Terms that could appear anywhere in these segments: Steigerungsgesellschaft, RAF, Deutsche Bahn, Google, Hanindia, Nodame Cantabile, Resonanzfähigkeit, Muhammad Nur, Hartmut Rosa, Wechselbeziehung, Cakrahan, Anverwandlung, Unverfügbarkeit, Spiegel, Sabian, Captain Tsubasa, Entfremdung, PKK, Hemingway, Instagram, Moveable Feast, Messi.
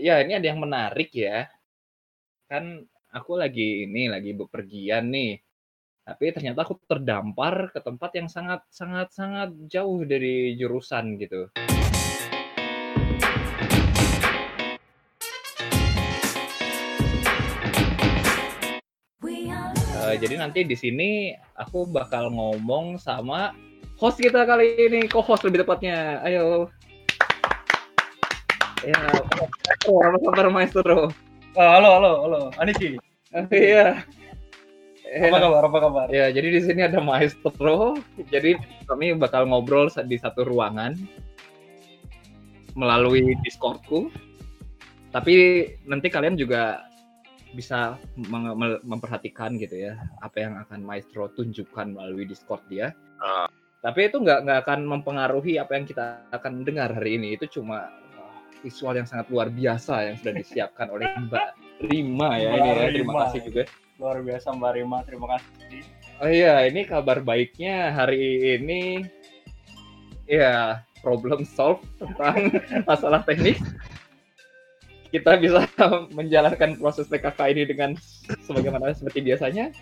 Ya, ini ada yang menarik ya. Kan aku lagi bepergian nih. Tapi ternyata aku terdampar ke tempat yang sangat jauh dari jurusan gitu. Jadi nanti di sini aku bakal ngomong sama host kita kali ini, co-host lebih tepatnya. Ayo. Ya, sabar maestro. Halo, Aniki. Iya. Apa kabar? Ya, jadi di sini ada maestro. Jadi kami bakal ngobrol di satu ruangan melalui Discordku. Tapi nanti kalian juga bisa memperhatikan gitu ya apa yang akan maestro tunjukkan melalui Discord dia. Tapi itu nggak akan mempengaruhi apa yang kita akan dengar hari ini. Itu cuma visual yang sangat luar biasa yang sudah disiapkan oleh Mbak Rima ya. Mbak ini ya, terima kasih juga. Luar biasa Mbak Rima, terima kasih. Oh iya, ini kabar baiknya hari ini ya problem solve tentang masalah teknik. Kita bisa menjalankan proses PKK ini dengan sebagaimana seperti biasanya.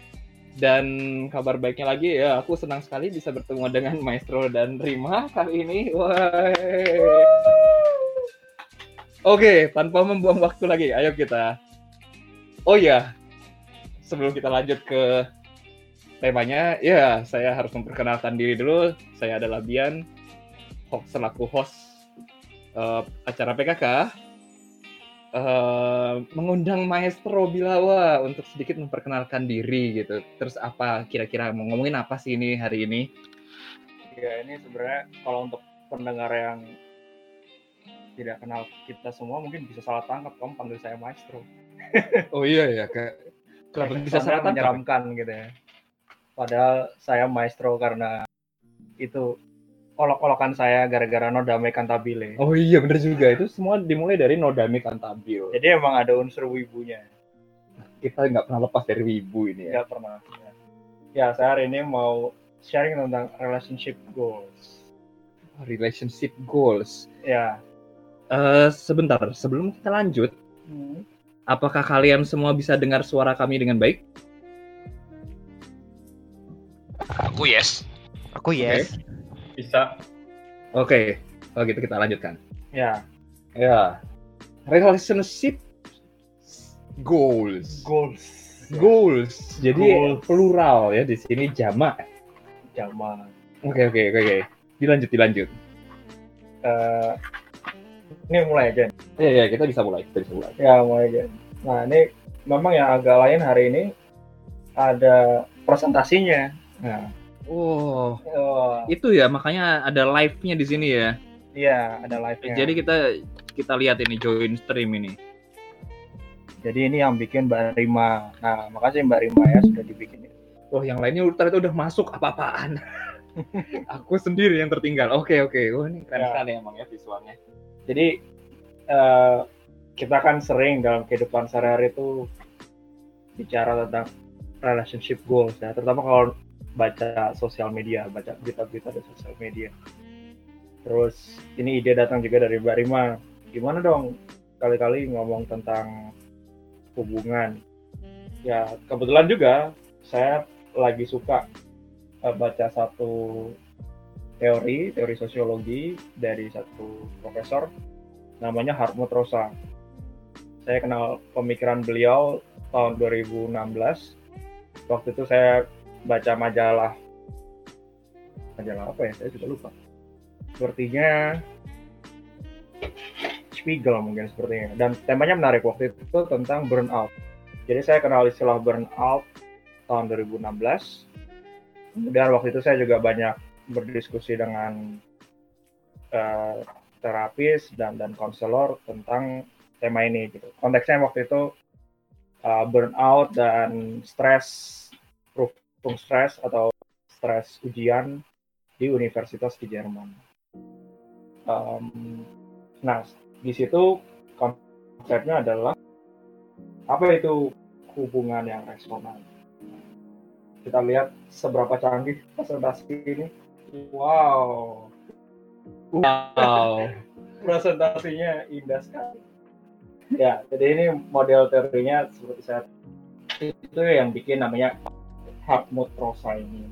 Dan kabar baiknya lagi ya, aku senang sekali bisa bertemu dengan Maestro dan Rima kali ini. Oke, tanpa membuang waktu lagi, ayo kita. Oh ya, sebelum kita lanjut ke temanya, ya saya harus memperkenalkan diri dulu. Saya adalah Bian, selaku host acara PKK. Mengundang Maestro Bilawa untuk sedikit memperkenalkan diri gitu. Terus apa kira-kira mau ngomongin apa sih ini hari ini? Ya ini sebenarnya kalau untuk pendengar yang tidak kenal kita semua mungkin bisa salah tangkap, kamu panggil saya Maestro. Oh iya ya, karena bisa salah tangkap, menyeramkan gitu ya. Padahal saya Maestro karena itu olok-olokan saya gara-gara Nodame Cantabile. Oh iya benar juga, itu semua dimulai dari Nodame Cantabile. Jadi emang ada unsur wibunya. Kita nggak pernah lepas dari wibu ini ya. Nggak pernah. Ya saya hari ini mau sharing tentang relationship goals. Relationship goals. Ya. Sebentar, sebelum kita lanjut, apakah kalian semua bisa dengar suara kami dengan baik? Aku yes. Okay. Bisa. Oke. Kalau gitu kita lanjutkan. Ya. Relationship goals. Jadi goals. Plural ya di sini jamak. Oke. Dilanjut. Ini mulai aja. Iya, kita bisa mulai. Ya, mulai aja. Nah, ini memang yang agak lain hari ini ada presentasinya. Nah. Oh. Itu ya, makanya ada live-nya di sini ya. Iya, ada live-nya. Jadi kita lihat ini join stream ini. Jadi ini yang bikin Mbak Rima. Nah, makasih Mbak Rima ya sudah dibikin. Oh, yang lainnya udah masuk apa-apaan. Aku sendiri yang tertinggal. Oke. Wah, ini keren sekali emang ya visualnya. Jadi kita kan sering dalam kehidupan sehari-hari itu bicara tentang relationship goals ya, terutama kalau baca sosial media, baca berita-berita di sosial media. Terus ini ide datang juga dari Mbak Rima, gimana dong kali-kali ngomong tentang hubungan. Ya kebetulan juga saya lagi suka baca satu teori sosiologi dari satu profesor namanya Hartmut Rosa. Saya kenal pemikiran beliau tahun 2016. Waktu itu saya baca majalah apa ya, saya sudah lupa. Sepertinya Spiegel mungkin sepertinya. Dan temanya menarik waktu itu tentang burnout. Jadi saya kenal istilah burnout tahun 2016. Kemudian waktu itu saya juga banyak berdiskusi dengan terapis dan konselor tentang tema ini gitu. Konteksnya waktu itu burnout dan stres, proof stress atau stres ujian di universitas di Jerman. Nah di situ konsepnya adalah apa itu hubungan yang resonan. Kita lihat seberapa canggih presentasi ini. Wow. Presentasinya indah sekali. Ya, jadi ini model teorinya seperti saat itu yang bikin namanya Hartmut Rosa ini.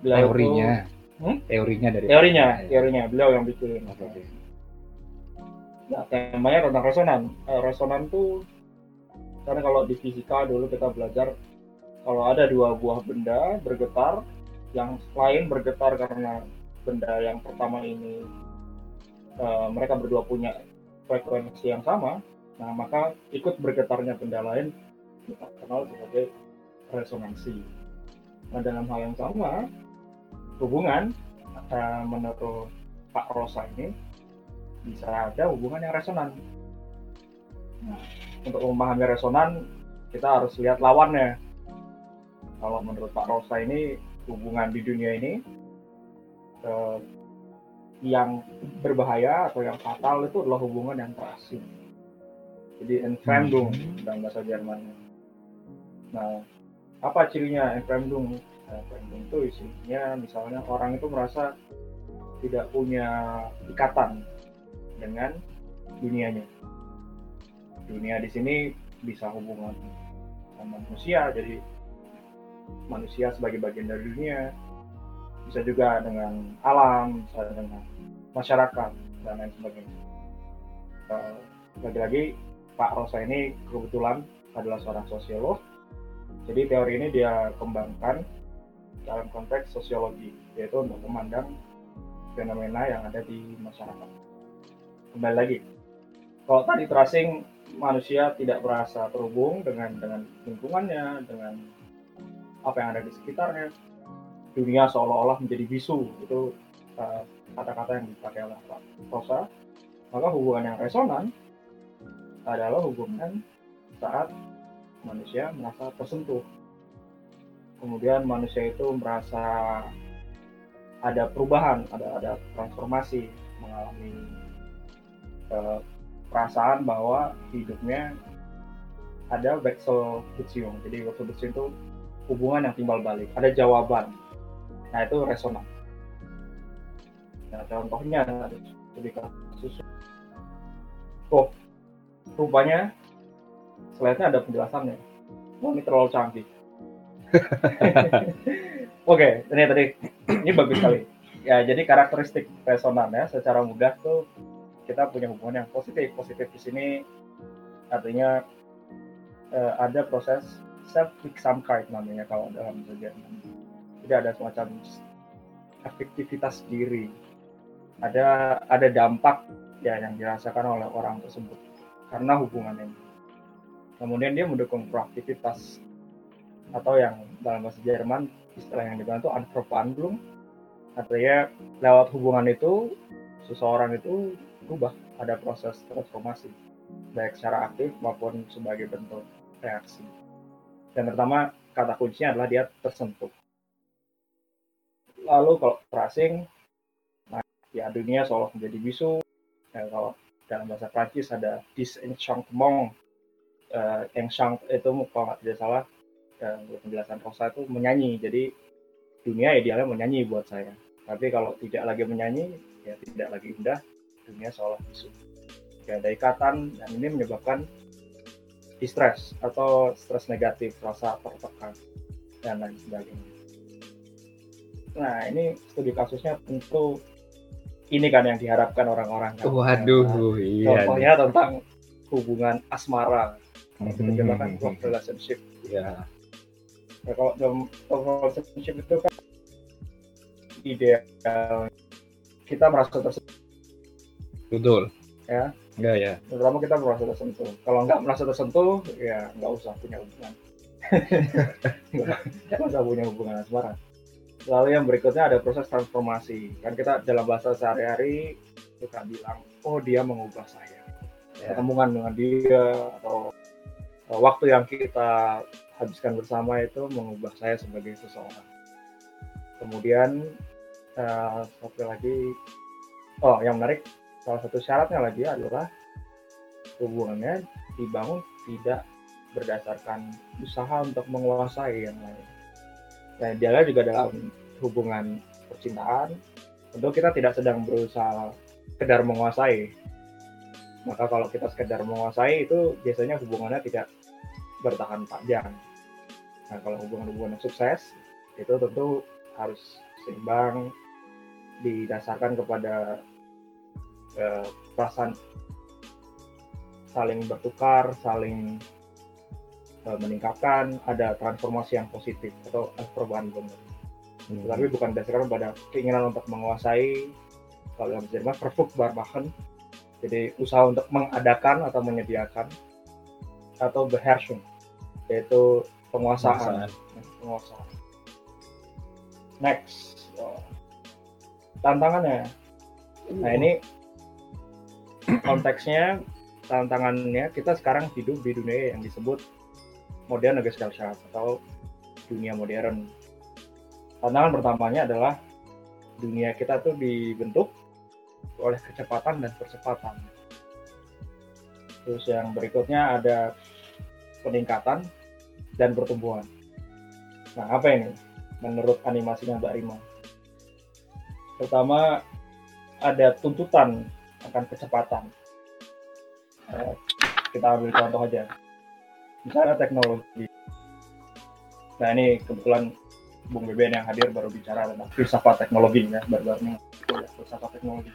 Beliau teorinya, itu, teorinya beliau yang bikin. Okay. Nah, temanya tentang resonan. Resonan tuh karena kalau di fisika dulu kita belajar kalau ada dua buah benda bergetar, yang lain bergetar karena benda yang pertama ini mereka berdua punya frekuensi yang sama, nah maka ikut bergetarnya benda lain kita kenal sebagai resonansi. Nah dalam hal yang sama hubungan menurut Pak Rosa ini bisa ada hubungan yang resonan. Nah, untuk memahami resonan kita harus lihat lawannya. Kalau menurut Pak Rosa ini hubungan di dunia ini yang berbahaya atau yang fatal itu adalah hubungan yang terasing. Jadi Entfremdung dalam bahasa Jerman. Nah, apa cirinya Entfremdung? Entfremdung itu isinya misalnya orang itu merasa tidak punya ikatan dengan dunianya. Dunia di sini bisa hubungan sama manusia, jadi manusia sebagai bagian dari dunia. Bisa juga dengan alam, bisa dengan masyarakat, dan lain sebagainya. Lagi-lagi, Pak Rosa ini kebetulan adalah seorang sosiolog. Jadi teori ini dia kembangkan dalam konteks sosiologi, yaitu untuk memandang fenomena yang ada di masyarakat. Kembali lagi, kalau tadi terasing, manusia tidak merasa terhubung dengan lingkungannya, dengan apa yang ada di sekitarnya. Dunia seolah-olah menjadi bisu, itu kata-kata yang dipakai oleh Pak Rosa. Maka hubungan yang resonan adalah hubungan saat manusia merasa tersentuh, kemudian manusia itu merasa ada perubahan, ada transformasi, mengalami perasaan bahwa hidupnya ada Wechselbeziehung. Jadi Wechselbeziehung itu hubungan yang timbal balik, ada jawaban. Nah itu resonan. Nah contohnya lebih kasus. Oh, rupanya slide-nya ada penjelasannya. Oh, ini terlalu canggih. Oke, ini tadi ini bagus sekali. Ya jadi karakteristik resonan ya secara mudah tuh kita punya hubungan yang positif. Positif di sini artinya ada proses self-fixamkeit namanya kalau dalam bahasa Jerman. Jadi ada semacam efektivitas diri, ada dampak ya yang dirasakan oleh orang tersebut karena hubungannya. Kemudian dia mendukung proaktivitas atau yang dalam bahasa Jerman istilah yang digunakan itu Anverwandlung, artinya lewat hubungan itu seseorang itu berubah, ada proses transformasi baik secara aktif maupun sebagai bentuk reaksi. Dan pertama kata kuncinya adalah dia tersentuh. Lalu kalau terasing, nah, ya dunia seolah menjadi bisu. Nah, kalau dalam bahasa Prancis ada disenchantment, enchant itu kalau tidak salah penjelasan Rosa itu menyanyi. Jadi dunia idealnya menyanyi buat saya. Tapi kalau tidak lagi menyanyi, ya tidak lagi indah. Dunia seolah bisu. Ya, ada ikatan dan ini menyebabkan distress atau stres negatif, rasa tertekan dan lain sebagainya. Nah ini studi kasusnya tentu ini kan yang diharapkan orang-orang. Waduh, iya. Contohnya tentang hubungan asmara, kita jelaskan love relationship. Ya. Nah, kalau love relationship itu kan ideal kita merasa tersentuh. Betul. Ya. Enggak ya. Terutama kita merasa tersentuh. Kalau nggak merasa tersentuh, ya nggak usah punya hubungan. Nggak usah punya hubungan asmara. Lalu yang berikutnya ada proses transformasi. Kan kita dalam bahasa sehari-hari kita bilang, oh dia mengubah saya. Pertemuan dengan dia atau waktu yang kita habiskan bersama itu mengubah saya sebagai seseorang. Kemudian satu lagi, oh yang menarik salah satu syaratnya lagi adalah hubungannya dibangun tidak berdasarkan usaha untuk menguasai yang lain. Nah, idealnya juga dalam hubungan percintaan, tentu kita tidak sedang berusaha sekedar menguasai. Maka kalau kita sekedar menguasai itu biasanya hubungannya tidak bertahan panjang. Nah, kalau hubungan-hubungan yang sukses itu tentu harus seimbang, didasarkan kepada perasaan saling bertukar, saling meningkatkan, ada transformasi yang positif atau perubahan benar. Tetapi bukan berdasarkan pada keinginan untuk menguasai, kalau dalam Jerman perfuk barbachen, jadi usaha untuk mengadakan atau menyediakan, atau beherrschen, yaitu penguasaan. Next, tantangannya. Nah ini konteksnya, tantangannya kita sekarang hidup di dunia yang disebut modern Gesellschaft atau dunia modern. Tantangan pertamanya adalah dunia kita tuh dibentuk oleh kecepatan dan percepatan. Terus yang berikutnya ada peningkatan dan pertumbuhan. Nah apa ini menurut animasinya Mbak Rima? Pertama ada tuntutan akan kecepatan. Kita ambil contoh aja, misalnya teknologi. Nah ini kebetulan Bung Beben yang hadir baru bicara tentang filsafat teknologi ya, baru-baru filsafat teknologi.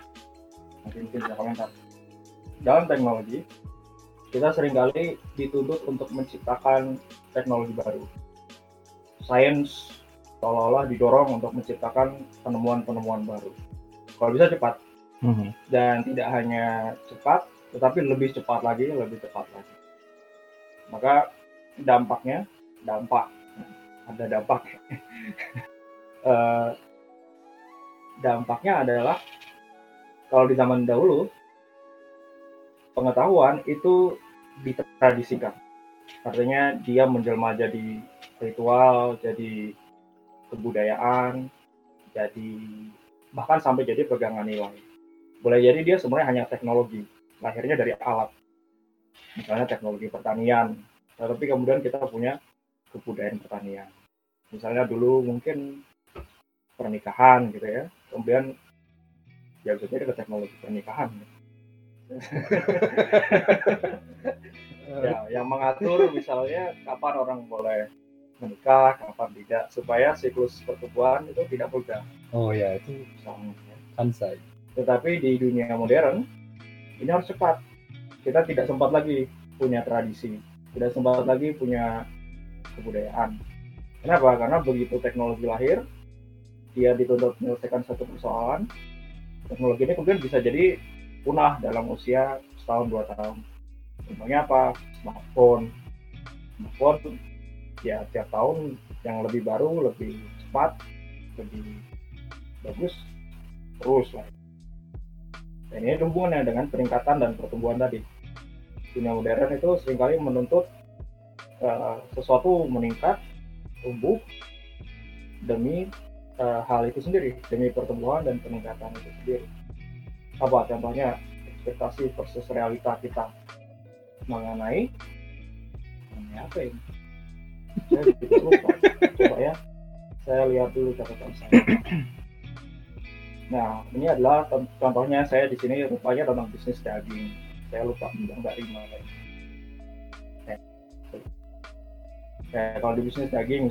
Nanti mungkin bisa komentar. Dalam teknologi, kita seringkali dituntut untuk menciptakan teknologi baru. Sains seolah-olah didorong untuk menciptakan penemuan-penemuan baru. Kalau bisa cepat, dan tidak hanya cepat, tetapi lebih cepat lagi. Maka dampaknya adalah kalau di zaman dahulu pengetahuan itu ditradisikan, artinya dia menjelma jadi ritual, jadi kebudayaan, jadi bahkan sampai jadi pegangan nilai. Boleh jadi dia sebenarnya hanya teknologi, lahirnya dari alat, misalnya teknologi pertanian, tapi kemudian kita punya kebudayaan pertanian. Misalnya dulu mungkin pernikahan gitu ya, kemudian ya maksudnya ke teknologi pernikahan ya, yang mengatur misalnya kapan orang boleh menikah, kapan tidak, supaya siklus pertumbuhan itu tidak berubah. Oh ya, itu kansai. Tetapi di dunia modern ini harus cepat. Kita tidak sempat lagi punya tradisi, tidak sempat lagi punya kebudayaan. Kenapa? Karena begitu teknologi lahir, dia dituntut menyelesaikan satu persoalan. Teknologi ini kemudian bisa jadi punah dalam usia setahun 2 tahun. Contohnya apa? Smartphone ya tiap tahun yang lebih baru, lebih cepat, lebih bagus terus lah. Dan ini hubungannya dengan peningkatan dan pertumbuhan tadi. Dunia modern itu seringkali menuntut sesuatu meningkat, tumbuh demi hal itu sendiri, demi pertumbuhan dan peningkatan itu sendiri. Apa contohnya ekspektasi versus realita kita mengenai apa ini? Saya begitu lupa. Coba ya, saya lihat dulu catatan saya. Nah, ini adalah contohnya saya di sini rupanya tentang bisnis daging. Saya lupa bilang Mbak Rima. Kalau di bisnis daging,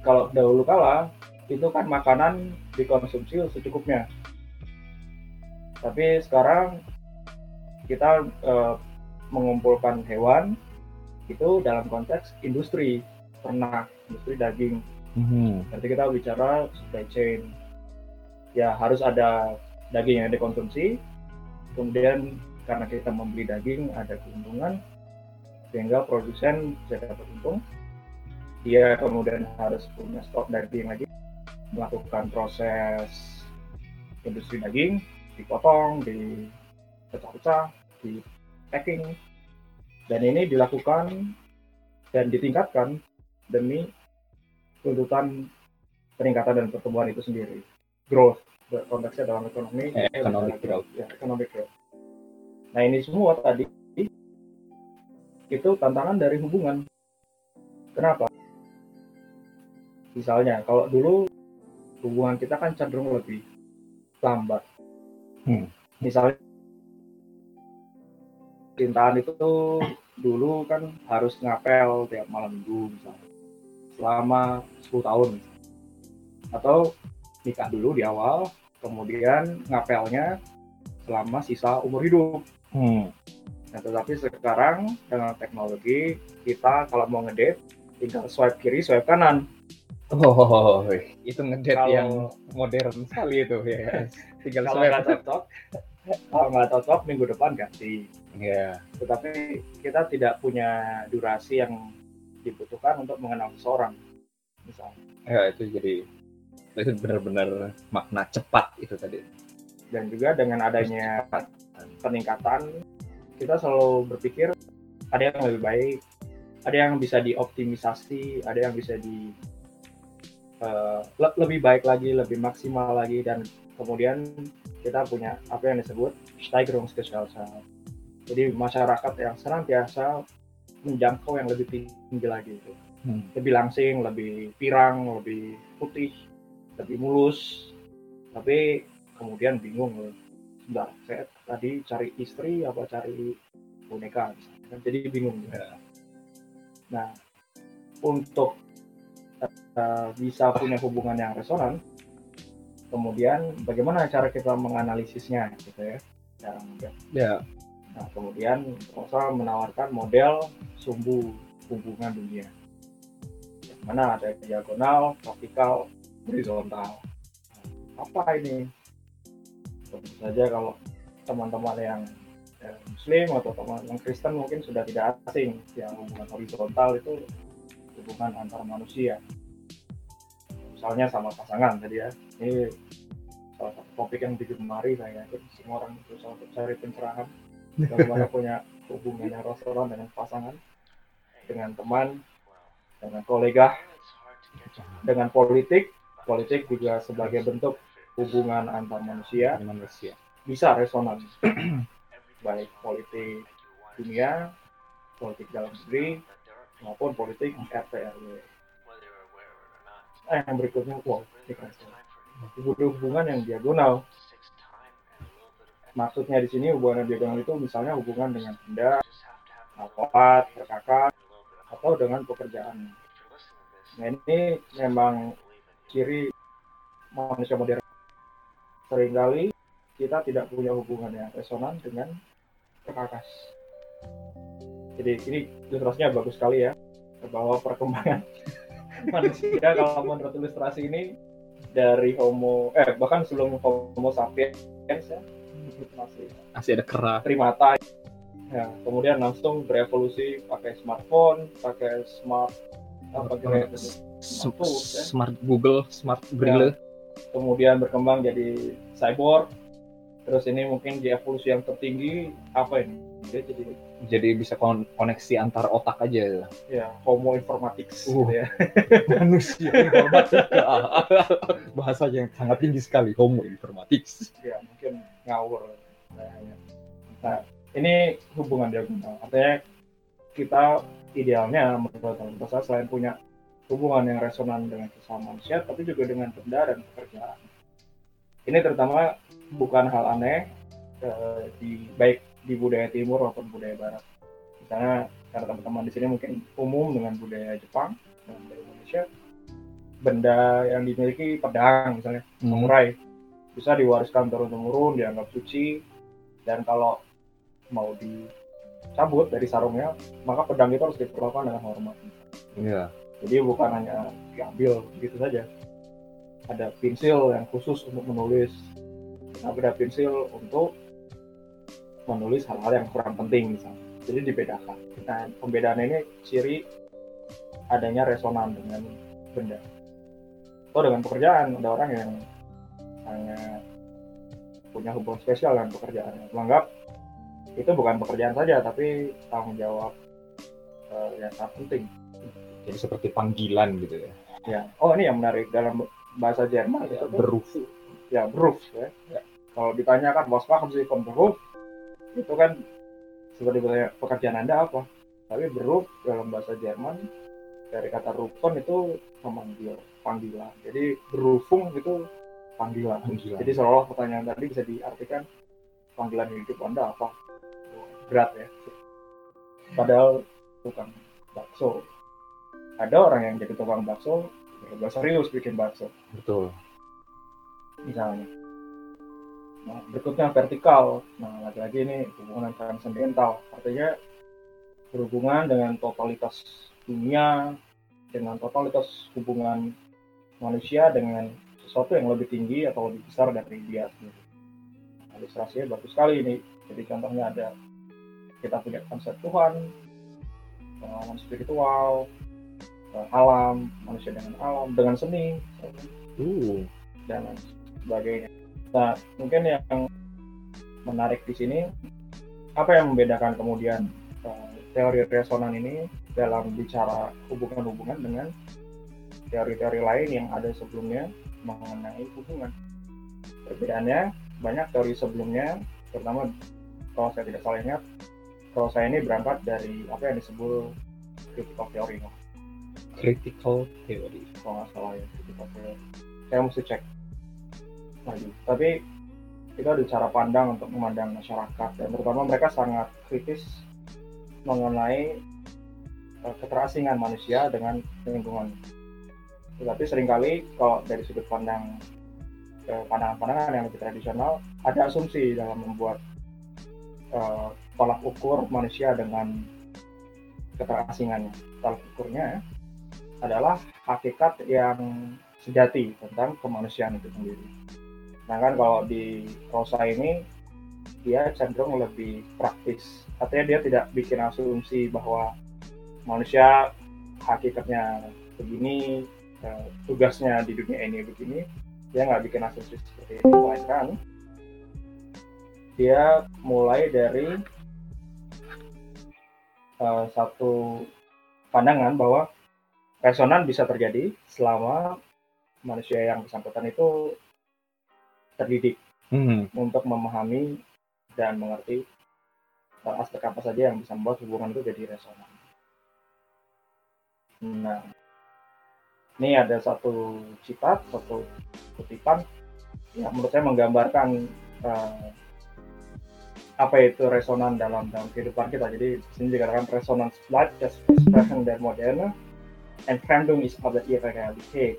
kalau dahulu kala itu kan makanan dikonsumsi secukupnya. Tapi sekarang kita mengumpulkan hewan itu dalam konteks industri ternak, industri daging. Nanti kita bicara supply chain. Ya harus ada daging yang dikonsumsi. Kemudian karena kita membeli daging ada keuntungan, sehingga produsen bisa dapat untung. Dia kemudian harus punya stok daging lagi, melakukan proses industri daging, dipotong, dipecah-pecah, di packing, dan ini dilakukan dan ditingkatkan demi tuntutan peningkatan dan pertumbuhan itu sendiri. Growth, konteksnya dalam ekonomi, economic growth. Nah ini semua tadi itu tantangan dari hubungan. Kenapa? Misalnya kalau dulu hubungan kita kan cenderung lebih lambat. misalnya cintaan itu tuh dulu kan harus ngapel tiap malam minggu misalnya selama 10 tahun atau nikah dulu di awal kemudian ngapelnya selama sisa umur hidup. Nah, tetapi sekarang dengan teknologi kita kalau mau ngedate tinggal swipe kiri swipe kanan. Oh, itu ngedate yang modern sekali itu ya. Tinggal kalau nggak cocok, minggu depan ganti. Iya. Yeah. Tetapi kita tidak punya durasi yang dibutuhkan untuk mengenal seseorang, misalnya. Ya itu jadi itu benar-benar makna cepat itu tadi. Dan juga dengan adanya peningkatan, kita selalu berpikir ada yang lebih baik, ada yang bisa dioptimisasi, ada yang bisa di lebih baik lagi, lebih maksimal lagi, dan kemudian kita punya apa yang disebut Steigerungsgesellschaft. Jadi masyarakat yang senantiasa menjangkau yang lebih tinggi lagi itu, lebih langsing, lebih pirang, lebih putih, lebih mulus. Tapi kemudian bingung, sudah saya tadi cari istri apa cari boneka, misalnya. Jadi bingung. Ya. Nah, untuk bisa punya hubungan yang resonan, kemudian bagaimana cara kita menganalisisnya gitu ya. Nah, kemudian Rosa menawarkan model sumbu hubungan dunia, yang mana ada diagonal, vertikal, horizontal. Apa ini? Tentu saja kalau teman-teman yang Muslim atau teman-teman Kristen mungkin sudah tidak asing, yang hubungan horizontal itu hubungan antar manusia, misalnya sama pasangan tadi ya. Ini salah satu topik yang digemari saya yakin semua orang berusaha untuk cari pencerahan bagaimana punya hubungan yang restoran dengan pasangan, dengan teman, dengan kolega, dengan politik juga sebagai bentuk hubungan antar manusia bisa resonan baik politik dunia, politik dalam negeri maupun politik RT/RW. Yang berikutnya, hubungan yang diagonal. Maksudnya di sini hubungan yang diagonal itu misalnya hubungan dengan benda, alat, perkakas, atau dengan pekerjaan. Nah, ini memang ciri manusia modern. Seringkali kita tidak punya hubungan yang resonan dengan perkakas. Jadi ini ilustrasinya bagus sekali ya, bahwa perkembangan manusia kalau menurut ilustrasi ini dari bahkan sebelum Homo sapiens ya, masih ada kera primata ya, kemudian langsung berevolusi pakai smartphone, pakai smart Google, smart Brille, kemudian berkembang jadi cyborg. Terus ini mungkin di evolusi yang tertinggi apa ini? Dia jadi bisa koneksi antar otak aja. Ya, homo informatics. Gitu ya. Manusia informatika. Bahasa yang sangat tinggi sekali, homo informatics. Ya, mungkin ngawur. Nah, ini hubungan diagonal. Artinya kita idealnya menurut saya selain punya hubungan yang resonan dengan sesama manusia, tapi juga dengan benda dan pekerjaan. Ini terutama bukan hal aneh baik di budaya timur maupun budaya barat. Misalnya karena teman-teman di sini mungkin umum dengan budaya Jepang dan budaya Indonesia, benda yang dimiliki pedang misalnya samurai bisa diwariskan turun-temurun, dianggap suci, dan kalau mau dicabut dari sarungnya maka pedang itu harus diperlakukan dengan hormat. Yeah. Jadi bukan hanya diambil begitu saja. Ada pensil yang khusus untuk menulis, ada pensil untuk menulis hal-hal yang kurang penting misalnya. Jadi dibedakan. Nah, pembedaan ini ciri adanya resonan dengan benda. Atau dengan pekerjaan, ada orang yang hanya punya hubungan spesial dengan pekerjaannya. Menganggap itu bukan pekerjaan saja, tapi tanggung jawab yang sangat penting. Jadi seperti panggilan gitu ya. Ya. Oh, ini yang menarik dalam bahasa Jerman ya, itu Beruf. Ya, Beruf ya. Ya. Kalau ditanyakan Wasbach sih kon Beruf, itu kan seperti pekerjaan Anda apa? Tapi Beruf dalam bahasa Jerman dari kata Rufon itu memanggil, panggilan. Jadi Berufung itu panggilan. Jadi seolah pertanyaan tadi bisa diartikan panggilan hidup Anda apa? Berat ya. Padahal tukang bakso. Ada orang yang jadi tukang bakso, berbahasa serius bikin bakso. Betul. Misalnya. Nah, berikutnya vertikal. Nah, lagi-lagi ini hubungan transcendental. Artinya berhubungan dengan totalitas dunia, dengan totalitas hubungan manusia dengan sesuatu yang lebih tinggi atau lebih besar dari dia sendiri. Ilustrasinya bagus sekali ini. Jadi contohnya ada kita punya konsep Tuhan, pengalaman spiritual, alam, manusia dengan alam, dengan seni, dan sebagainya. Nah, mungkin yang menarik di sini apa yang membedakan kemudian teori resonan ini dalam bicara hubungan-hubungan dengan teori-teori lain yang ada sebelumnya mengenai hubungan. Perbedaannya banyak teori sebelumnya, terutama kalau saya tidak salah ingat, kalau saya ini berangkat dari apa yang disebut critical theory. Critical theory. Kalau nggak salah ya, critical theory. Saya mesti cek lagi. Tapi kita ada cara pandang untuk memandang masyarakat, dan terutama mereka sangat kritis mengenai keterasingan manusia dengan lingkungan. Tetapi seringkali kalau dari sudut pandang pandangan-pandangan yang lebih tradisional, ada asumsi dalam membuat tolak ukur manusia dengan keterasingannya. Tolak ukurnya adalah hakikat yang sejati tentang kemanusiaan itu sendiri. Sedangkan kalau di Rosa ini, dia cenderung lebih praktis. Artinya dia tidak bikin asumsi bahwa manusia hakikatnya begini, tugasnya di dunia ini begini, dia nggak bikin asumsi seperti itu, melainkan dia mulai dari satu pandangan bahwa resonan bisa terjadi selama manusia yang bersangkutan itu terdidik untuk memahami dan mengerti aspek apa saja yang bisa membuat hubungan itu jadi resonan. Nah, ini ada satu citat, satu kutipan yang menurut saya menggambarkan apa itu resonan dalam kehidupan kita. Jadi sini dikatakan resonance life just expression der moderne and random is other irreality.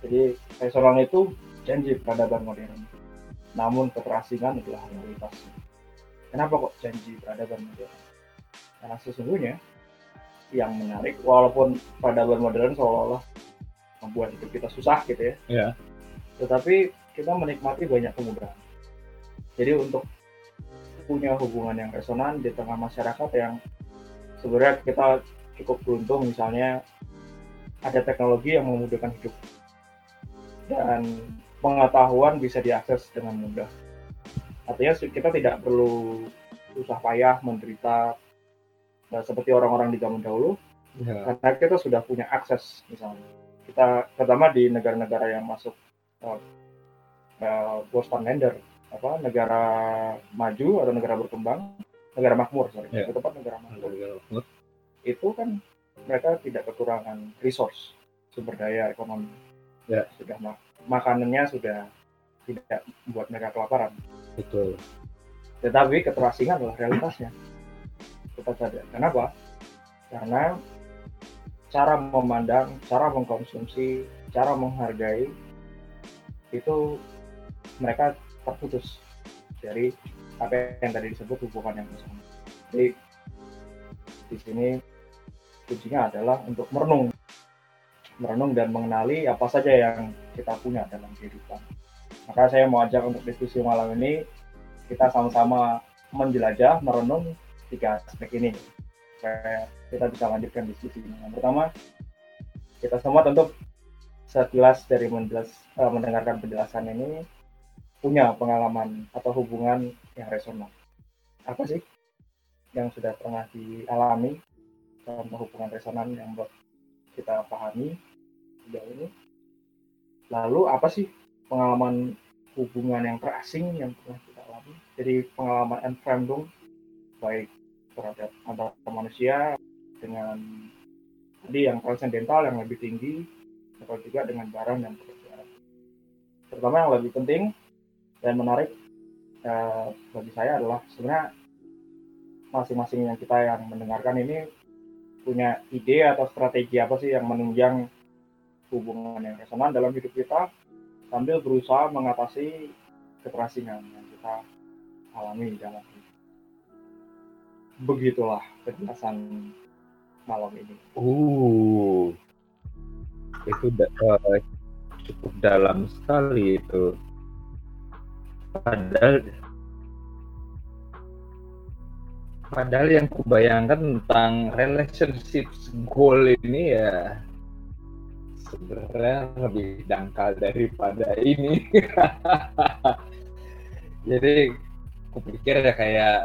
Jadi resonan itu janji peradaban modern, namun keterasingan adalah realitas. Kenapa kok janji peradaban modern? Karena sesungguhnya yang menarik, walaupun peradaban modern seolah-olah membuat hidup kita susah gitu ya. Yeah. Tetapi kita menikmati banyak kemudahan. Jadi untuk punya hubungan yang resonan di tengah masyarakat yang sebenarnya kita cukup beruntung, misalnya ada teknologi yang memudahkan hidup dan pengetahuan bisa diakses dengan mudah. Artinya kita tidak perlu susah payah menderita seperti orang-orang di zaman dahulu, karena kita sudah punya akses. Misalnya kita terutama di negara-negara yang masuk Western lender, apa, negara maju atau negara berkembang, negara makmur, tempat negara makmur, itu kan mereka tidak kekurangan resource, sumber daya ekonomi, sudah makanannya sudah tidak membuat mereka kelaparan. Betul. Tetapi keterasingan adalah realitasnya. Tetap saja. Kenapa? Karena cara memandang, cara mengkonsumsi, cara menghargai itu mereka terputus dari apa yang tadi disebut hubungan yang bersama. Jadi di sini kuncinya adalah untuk merenung dan mengenali apa saja yang kita punya dalam kehidupan. Maka saya mau ajak untuk diskusi malam ini kita sama-sama menjelajah, merenung 3 aspek ini. Kita bisa lanjutkan diskusi ini. Yang pertama, kita semua tentu sekilas dari mendengarkan penjelasan ini punya pengalaman atau hubungan yang resonan. Apa sih yang sudah pernah dialami dalam hubungan resonan yang buat kita pahami sejauh ini? Lalu apa sih pengalaman hubungan yang terasing yang pernah kita alami? Jadi pengalaman unfriendung baik terhadap antara manusia dengan tadi yang transcendental yang lebih tinggi, atau juga dengan barang dan pekerjaan. Terutama yang lebih penting dan menarik ketika bagi saya adalah sebenarnya masing-masing yang kita yang mendengarkan ini punya ide atau strategi apa sih yang menunjang hubungan yang resonan dalam hidup kita sambil berusaha mengatasi keterasingan yang kita alami dalam hidup. Begitulah penjelasan malam ini. Itu cukup dalam sekali itu. Padahal yang kubayangkan tentang relationship goal ini ya sebenarnya lebih dangkal daripada ini. Jadi kupikir ya kayak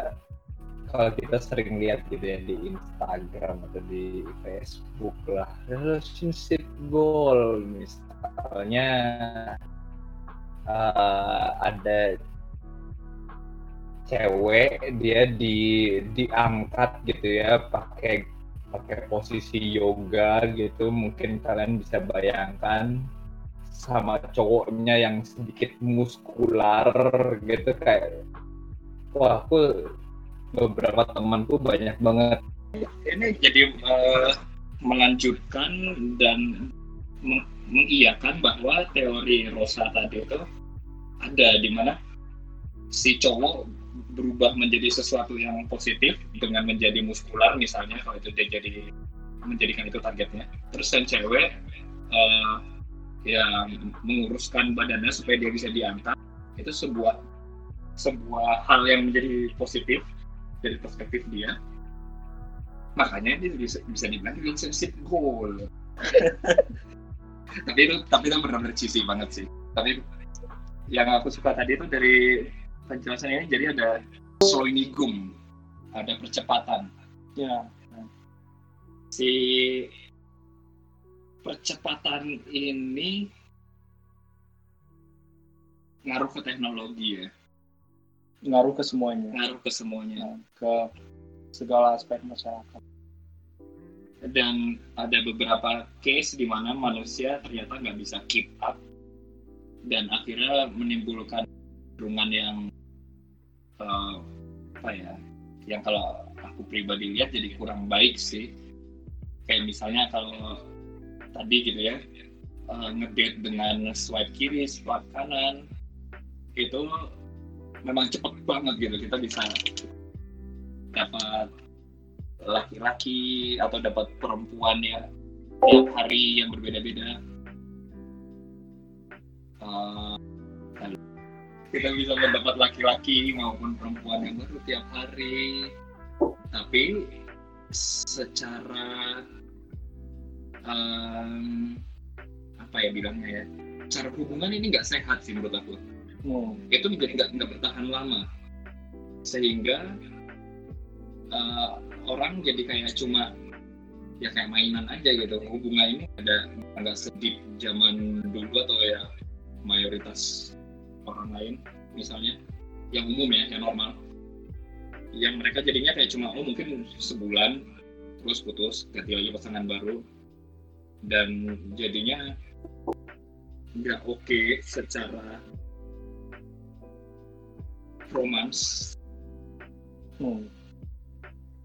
kalau kita sering lihat gitu ya di Instagram atau di Facebook lah, relationship goal misalnya ada cewek dia diangkat gitu ya pakai posisi yoga gitu, mungkin kalian bisa bayangkan, sama cowoknya yang sedikit muskular gitu kayak wah aku. Beberapa temanku banyak banget. Ini jadi melanjutkan dan mengiyakan bahwa teori Rosa tadi itu ada di mana si cowok berubah menjadi sesuatu yang positif dengan menjadi muskular misalnya, kalau itu dia jadi menjadikan itu targetnya. Terus yang cewek yang menguruskan badannya supaya dia bisa diangkat, itu sebuah hal yang menjadi positif dari perspektif dia, makanya ini bisa dibilang relationship goal. tapi itu benar-benar cheesy banget sih. Tapi yang aku suka tadi itu dari penjelasan ini, jadi ada Soinigum, ada percepatan. Ya. Si percepatan ini ngaruh ke teknologi ya. Ngaruh ke semuanya, ke segala aspek masyarakat. Dan ada beberapa case di mana manusia ternyata nggak bisa keep up dan akhirnya menimbulkan kecenderungan yang yang kalau aku pribadi lihat jadi kurang baik sih. Kayak misalnya kalau tadi gitu ya, ngedate dengan swipe kiri, swipe kanan, itu memang cepat banget gitu, kita bisa dapat laki-laki atau dapat perempuan ya tiap hari yang berbeda-beda. Kita bisa mendapat laki-laki maupun perempuan yang baru tiap hari, tapi secara cara hubungan ini nggak sehat sih menurut aku. Itu nggak bertahan lama, sehingga orang jadi kayak cuma ya kayak mainan aja gitu. Hubungan ini ada nggak sedip zaman dulu atau ya mayoritas orang lain misalnya yang umum ya, yang normal, yang mereka jadinya kayak cuma mungkin sebulan terus putus, ganti lagi pasangan baru, dan jadinya nggak oke secara romance.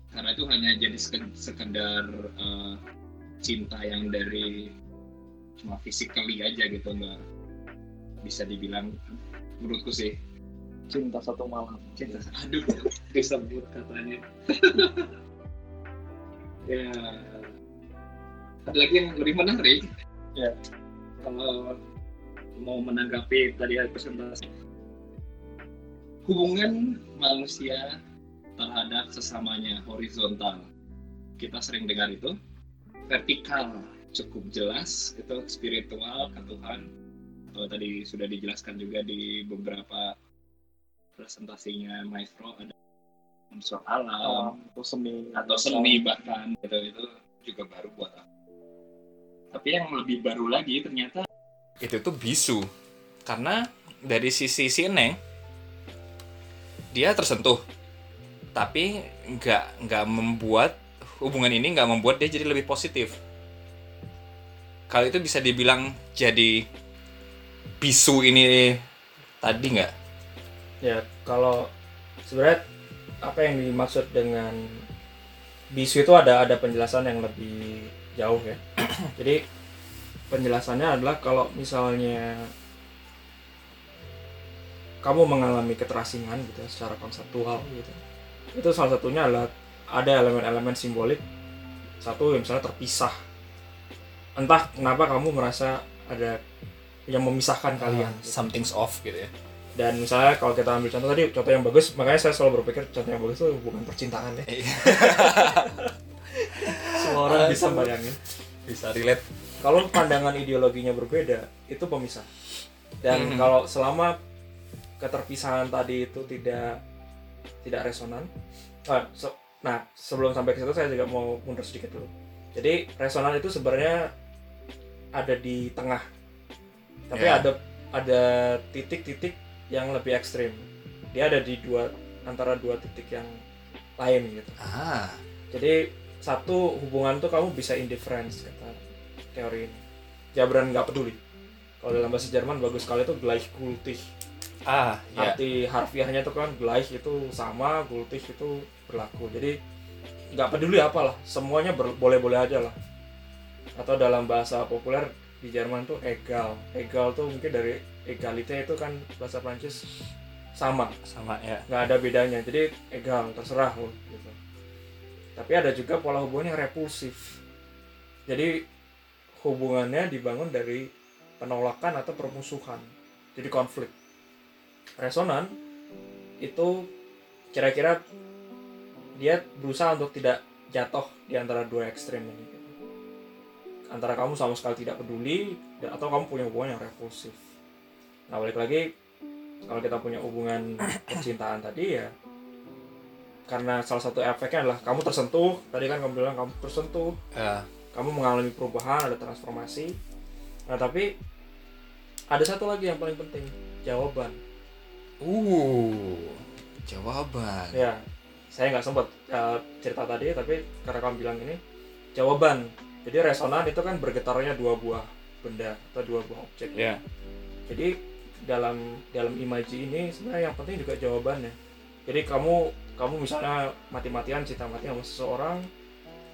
Karena itu hanya jadi sekedar cinta yang dari cuma physically aja gitu, nggak bisa dibilang menurutku sih cinta satu malam. Aduh, disebut katanya. Ya, ada lagi yang lebih menarik ya kalau mau menanggapi tadi presentasi. Hubungan manusia terhadap sesamanya horizontal, kita sering dengar itu. Vertikal cukup jelas, itu spiritual ke Tuhan, atau tadi sudah dijelaskan juga di beberapa presentasinya Maestro, ada unsur alam atau seni bahkan itu juga baru buat aku. Tapi yang lebih baru lagi ternyata itu tuh bisu, karena dari sisi sini dia tersentuh, tapi nggak membuat hubungan ini nggak membuat dia jadi lebih positif. Kalau itu bisa dibilang jadi bisu ini tadi nggak? Ya, kalau sebenarnya apa yang dimaksud dengan bisu itu ada penjelasan yang lebih jauh ya. Jadi penjelasannya adalah kalau misalnya kamu mengalami keterasingan gitu secara konseptual gitu. Itu salah satunya adalah ada elemen-elemen simbolik. Satu misalnya terpisah. Entah kenapa kamu merasa ada yang memisahkan kalian. Gitu. Something's off gitu ya. Dan misalnya kalau kita ambil contoh tadi, contoh yang bagus, makanya saya selalu berpikir contoh yang bagus itu hubungan percintaan ya. Semua orang bisa bayangin, bisa relate. Kalau pandangan ideologinya berbeda, itu pemisah. Dan kalau selama keterpisahan tadi itu tidak resonan. Nah, sebelum sampai ke situ saya juga mau mundur sedikit dulu. Jadi resonan itu sebenarnya ada di tengah. Tapi ada titik-titik yang lebih ekstrim, dia ada di antara dua titik yang lain gitu. Jadi satu hubungan tuh kamu bisa indifference kata teori ini, jabran nggak peduli. Kalau dalam bahasa Jerman bagus sekali tuh gleichgültig. Arti harfiahnya tuh kan gleich itu sama, gültig itu berlaku. Jadi nggak peduli apalah, semuanya boleh-boleh aja lah. Atau dalam bahasa populer di Jerman tuh egal tuh mungkin dari egalite itu kan bahasa Prancis sama ya, nggak ada bedanya, jadi egal terserah loh gitu. Tapi ada juga pola hubungan yang repulsif, jadi hubungannya dibangun dari penolakan atau permusuhan, jadi konflik. Resonan itu kira-kira dia berusaha untuk tidak jatuh di antara dua ekstrem ini gitu. Antara kamu sama sekali tidak peduli atau kamu punya hubungan yang repulsif. Nah, balik lagi kalau kita punya hubungan percintaan tadi ya, karena salah satu efeknya adalah kamu tersentuh. Tadi kan kamu bilang kamu tersentuh, kamu mengalami perubahan, ada transformasi. Nah, tapi ada satu lagi yang paling penting, jawaban. Jawaban. Ya, saya nggak sempat cerita tadi, tapi karena kamu bilang ini jawaban. Jadi resonan itu kan bergetarnya dua buah benda atau dua buah objek. Yeah. Jadi dalam imaji ini sebenarnya yang penting juga jawabannya. Jadi kamu misalnya mati-matian cinta mati sama seseorang,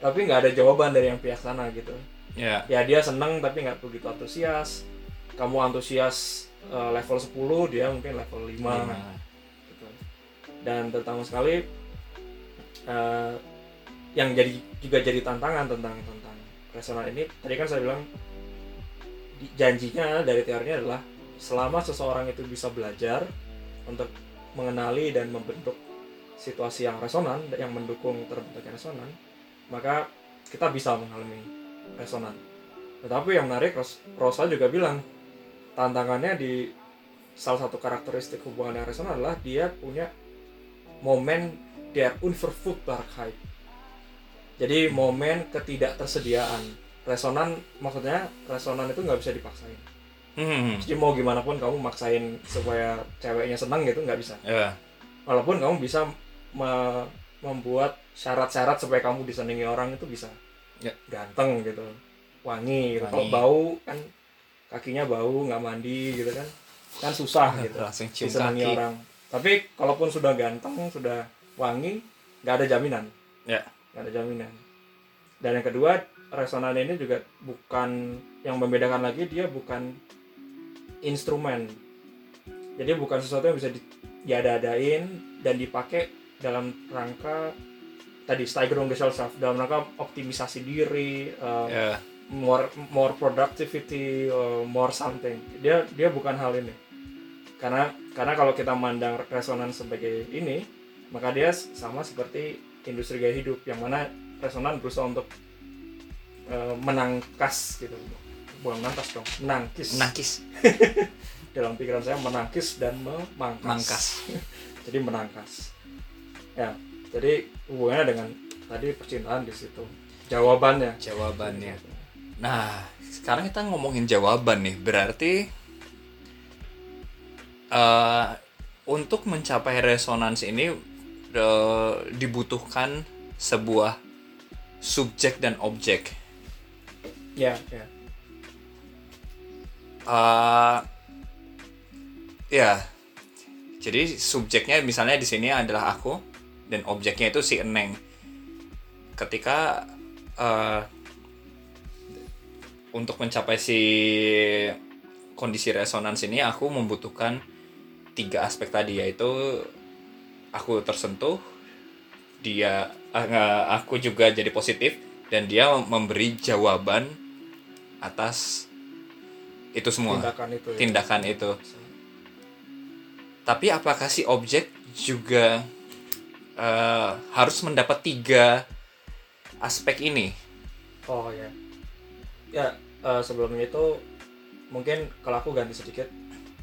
tapi nggak ada jawaban dari yang pihak sana gitu. Yeah. Ya dia seneng tapi nggak begitu antusias. Kamu antusias level 10, dia mungkin level 5. Gitu. Dan terutama sekali yang jadi tantangan tentang resonan ini, tadi kan saya bilang janjinya dari teorinya adalah selama seseorang itu bisa belajar untuk mengenali dan membentuk situasi yang resonan, yang mendukung terbentuknya resonan, maka kita bisa mengalami resonan. Tetapi yang menarik, Rosa juga bilang tantangannya di salah satu karakteristik hubungan yang resonan adalah dia punya momen der Unverfügbarkeit. Jadi momen ketidaktersediaan. Resonan maksudnya resonan itu nggak bisa dipaksain. Jadi mau gimana pun kamu maksain supaya ceweknya senang gitu nggak bisa. Walaupun kamu bisa membuat syarat-syarat supaya kamu disenangi orang itu bisa. Ganteng gitu, wangi gitu. Kalau bau kan kakinya bau nggak mandi gitu kan susah gitu disenangi orang. Tapi kalaupun sudah ganteng sudah wangi nggak ada jaminan. Gak ada jaminan. Dan yang kedua, resonan ini juga bukan, yang membedakan lagi dia bukan instrumen. Jadi bukan sesuatu yang bisa diada-adain dan dipakai dalam rangka tadi Steigerung des Selbst, dalam rangka optimisasi diri, more productivity, more something. Dia bukan hal ini. Karena kalau kita mandang resonan sebagai ini, maka dia sama seperti industri gaya hidup yang mana resonan berusaha untuk menangkas gitu, bukan menangkas dong, menangkis. Dalam pikiran saya menangkis dan memangkas. Jadi menangkas. Ya, jadi hubungannya dengan tadi percintaan di situ. Jawabannya. Nah, sekarang kita ngomongin jawaban nih. Berarti untuk mencapai resonansi ini dibutuhkan sebuah subjek dan objek. Ya. Ya, Jadi subjeknya misalnya di sini adalah aku dan objeknya itu si Eneng. Ketika untuk mencapai si kondisi resonans ini aku membutuhkan tiga aspek tadi, yaitu aku tersentuh, dia aku juga jadi positif dan dia memberi jawaban atas itu semua tindakan itu. Tapi apakah si objek juga harus mendapat tiga aspek ini? Oh ya, ya sebelumnya itu mungkin kalau aku ganti sedikit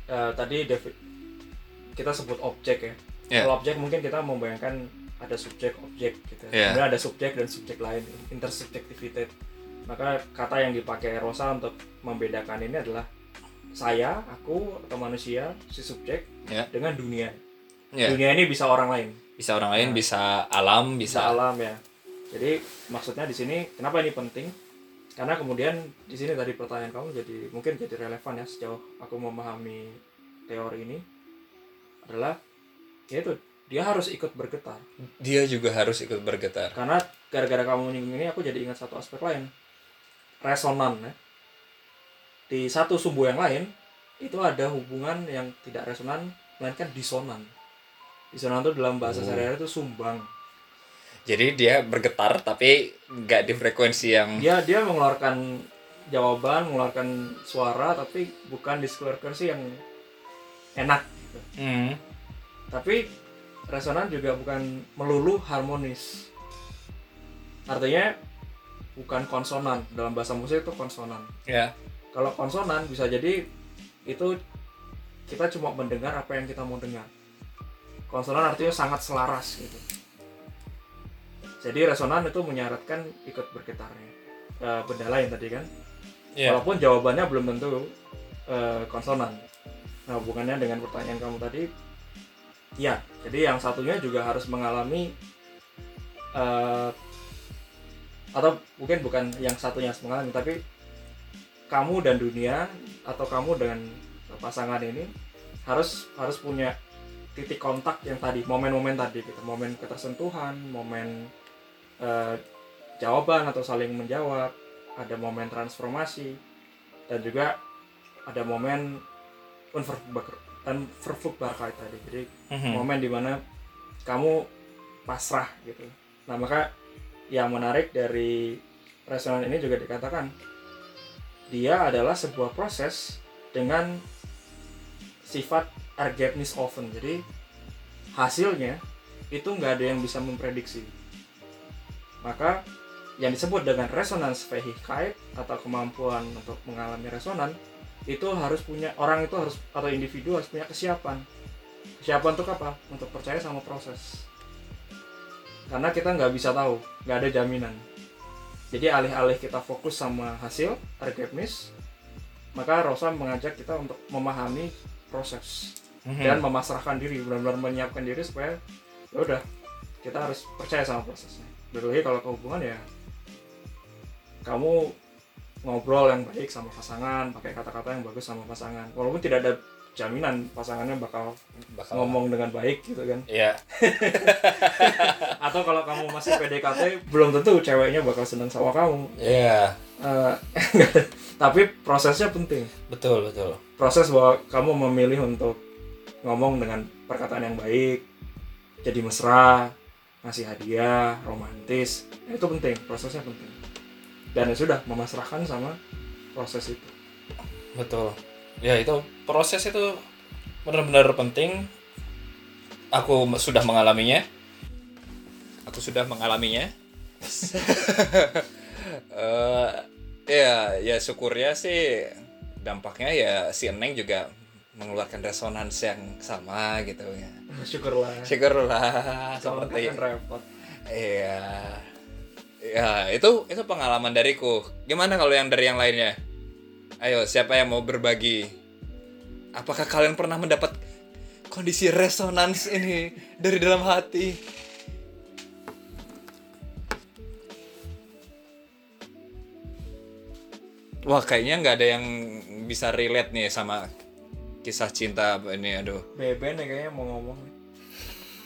tadi kita sebut objek ya. Yeah. Kalau objek mungkin kita membayangkan ada subjek objek gitu. Yeah. Kemudian ada subjek dan subjek lain, intersubjectivity. Maka kata yang dipakai Rosa untuk membedakan ini adalah saya, aku, atau manusia, si subjek, yeah, dengan dunia. Yeah. Dunia ini bisa orang lain. Bisa orang lain, bisa alam, bisa alam ya. Jadi maksudnya di sini kenapa ini penting? Karena kemudian di sini tadi pertanyaan kamu mungkin jadi relevan ya sejauh aku memahami teori ini adalah yaitu dia harus ikut bergetar. Dia juga harus ikut bergetar. Karena gara-gara kamu nyinggung ini aku jadi ingat satu aspek lain. Resonan ya. Di satu sumbu yang lain itu ada hubungan yang tidak resonan melainkan disonan. Disonan itu dalam bahasa sehari-hari itu sumbang. Jadi dia bergetar tapi nggak di frekuensi yang dia mengeluarkan jawaban, mengeluarkan suara tapi bukan di frekuensi yang enak gitu. Tapi resonan juga bukan melulu harmonis. Artinya bukan konsonan. Dalam bahasa musik itu konsonan. Ya. Yeah. Kalau konsonan bisa jadi itu kita cuma mendengar apa yang kita mau dengar. Konsonan artinya sangat selaras gitu. Jadi resonan itu menyaratkan ikut bergetarnya. Benda lain tadi kan. Yeah. Walaupun jawabannya belum tentu konsonan. Nah, hubungannya dengan pertanyaan kamu tadi, ya, jadi yang satunya juga harus mengalami atau mungkin bukan yang satunya harus mengalami, tapi kamu dan dunia atau kamu dengan pasangan ini harus punya titik kontak yang tadi, momen-momen tadi gitu, momen ketersentuhan, momen jawaban atau saling menjawab, ada momen transformasi dan juga ada momen unverfügbarkeit tadi. Jadi momen di mana kamu pasrah gitu. Nah, maka yang menarik dari resonan ini juga dikatakan dia adalah sebuah proses dengan sifat ergebnis offen. Jadi hasilnya itu nggak ada yang bisa memprediksi. Maka yang disebut dengan Resonanzfähigkeit atau kemampuan untuk mengalami resonan itu harus punya orang itu harus atau individu harus punya kesiapan. Kesiapan untuk apa? Untuk percaya sama proses. Karena kita nggak bisa tahu, nggak ada jaminan. Jadi alih-alih kita fokus sama hasil, ergebnis, maka Rosa mengajak kita untuk memahami proses dan memasrahkan diri, benar-benar menyiapkan diri supaya ya udah kita harus percaya sama prosesnya. Berarti kalau kehubungan ya kamu ngobrol yang baik sama pasangan, pakai kata-kata yang bagus sama pasangan, walaupun tidak ada jaminan pasangannya bakal ngomong dengan baik gitu kan. Iya. Atau kalau kamu masih PDKT belum tentu ceweknya bakal seneng sama kamu. Iya. Tapi prosesnya penting. Betul. Proses bahwa kamu memilih untuk ngomong dengan perkataan yang baik, jadi mesra, ngasih hadiah, romantis, itu penting, prosesnya penting. Dan ya sudah, memasrahkan sama proses itu. Betul. Ya itu proses itu benar-benar penting. Aku sudah mengalaminya. ya syukurnya sih dampaknya ya si Eneng juga mengeluarkan resonans yang sama gitu ya. Syukurlah seperti kan repot. Iya. Ya, itu pengalaman dariku. Gimana kalau yang dari yang lainnya? Ayo, siapa yang mau berbagi? Apakah kalian pernah mendapat kondisi resonans ini dari dalam hati? Wah, kayaknya nggak ada yang bisa relate nih sama Kisah cinta apa ini, aduh. Beben ya kayaknya mau ngomong.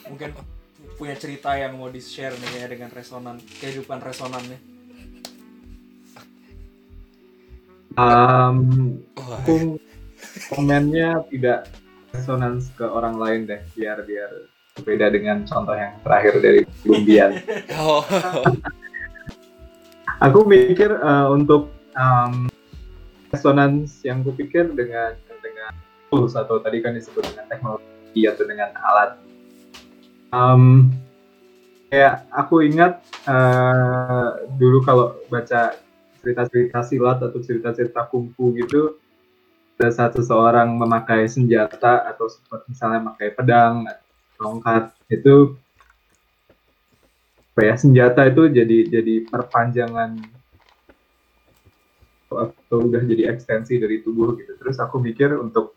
Mungkin punya cerita yang mau di-share nih kayaknya dengan resonan, kehidupan resonannya. Aku komennya tidak resonans ke orang lain deh, biar beda dengan contoh yang terakhir dari Lumbian. Aku mikir untuk resonans yang kupikir dengan tools atau tadi kan disebut dengan teknologi atau dengan alat. Kayak aku ingat dulu kalau baca cerita-cerita silat atau cerita-cerita kungfu gitu, pada saat seseorang memakai senjata atau seperti misalnya memakai pedang, tongkat itu apa ya, senjata itu jadi perpanjangan atau udah jadi ekstensi dari tubuh gitu. Terus aku mikir untuk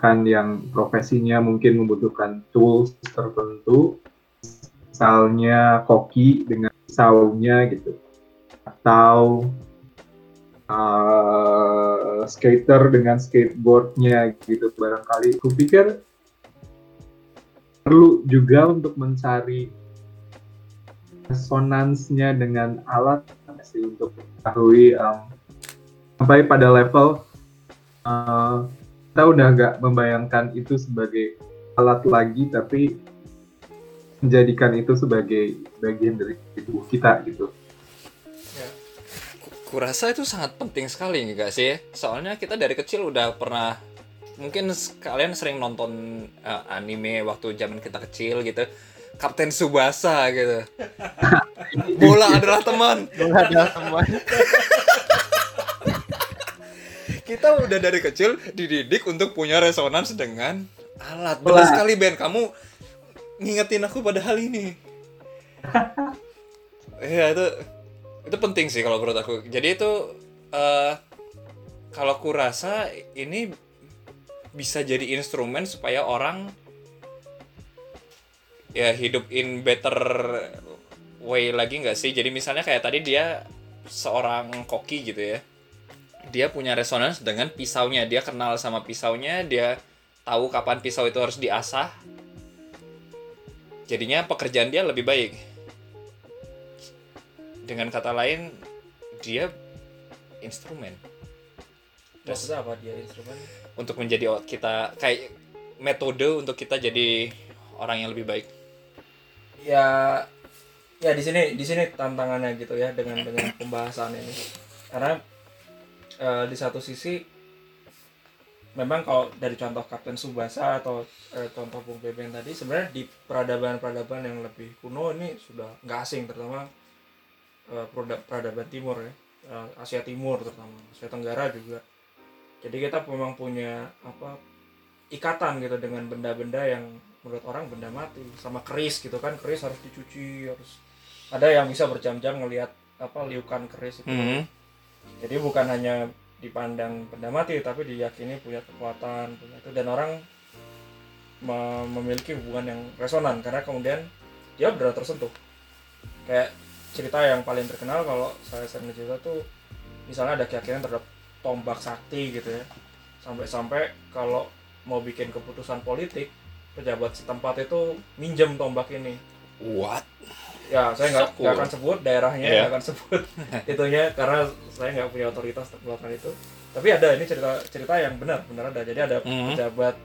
kan yang profesinya mungkin membutuhkan tools tertentu, misalnya koki dengan pisaunya gitu, atau skater dengan skateboardnya gitu. Barangkali aku pikir perlu juga untuk mencari resonansinya dengan alat sih, untuk mengetahui sampai pada level kita udah nggak membayangkan itu sebagai alat lagi, tapi menjadikan itu sebagai bagian dari tubuh kita gitu. Ya. Kurasa itu sangat penting sekali nggak sih? Soalnya kita dari kecil udah pernah, mungkin kalian sering nonton anime waktu zaman kita kecil gitu, Captain Tsubasa gitu. Bola adalah teman. Bola adalah teman. Kita udah dari kecil dididik untuk punya resonans dengan alat. Benar sekali Ben, kamu ngingetin aku pada hal ini. Iya, itu penting sih kalau menurut aku. Jadi itu kalau aku rasa ini bisa jadi instrumen supaya orang ya hidup in better way lagi nggak sih? Jadi misalnya kayak tadi dia seorang koki gitu ya, dia punya resonans dengan pisaunya, dia kenal sama pisaunya, dia tahu kapan pisau itu harus diasah, jadinya pekerjaan dia lebih baik. Dengan kata lain dia instrumen. Maksudnya apa dia instrumen? Untuk menjadi kita kayak metode untuk kita jadi orang yang lebih baik. Ya di sini tantangannya gitu ya dengan pembahasan ini. Karena di satu sisi memang kalau dari contoh Kapten Tsubasa atau contoh Bung Beben tadi, sebenarnya di peradaban-peradaban yang lebih kuno ini sudah nggak asing, terutama peradaban Timur ya, Asia Timur terutama, Asia Tenggara juga. Jadi kita memang punya ikatan gitu dengan benda-benda yang menurut orang benda mati, sama keris gitu kan, keris harus dicuci, harus ada yang bisa berjam-jam ngelihat liukan keris itu. Mm-hmm. Jadi bukan hanya dipandang benda mati, tapi diyakini punya kekuatan, punya itu, dan orang memiliki hubungan yang resonan karena kemudian dia benar tersentuh. Kayak cerita yang paling terkenal kalau saya sering cerita tuh, misalnya ada keyakinan terhadap tombak sakti gitu ya, sampai-sampai kalau mau bikin keputusan politik, pejabat setempat itu minjem tombak ini. What? Ya saya nggak akan sebut daerahnya, nggak akan sebut itunya karena saya nggak punya otoritas melakukan itu. Tapi ada, ini cerita yang benar ada. Jadi ada pejabat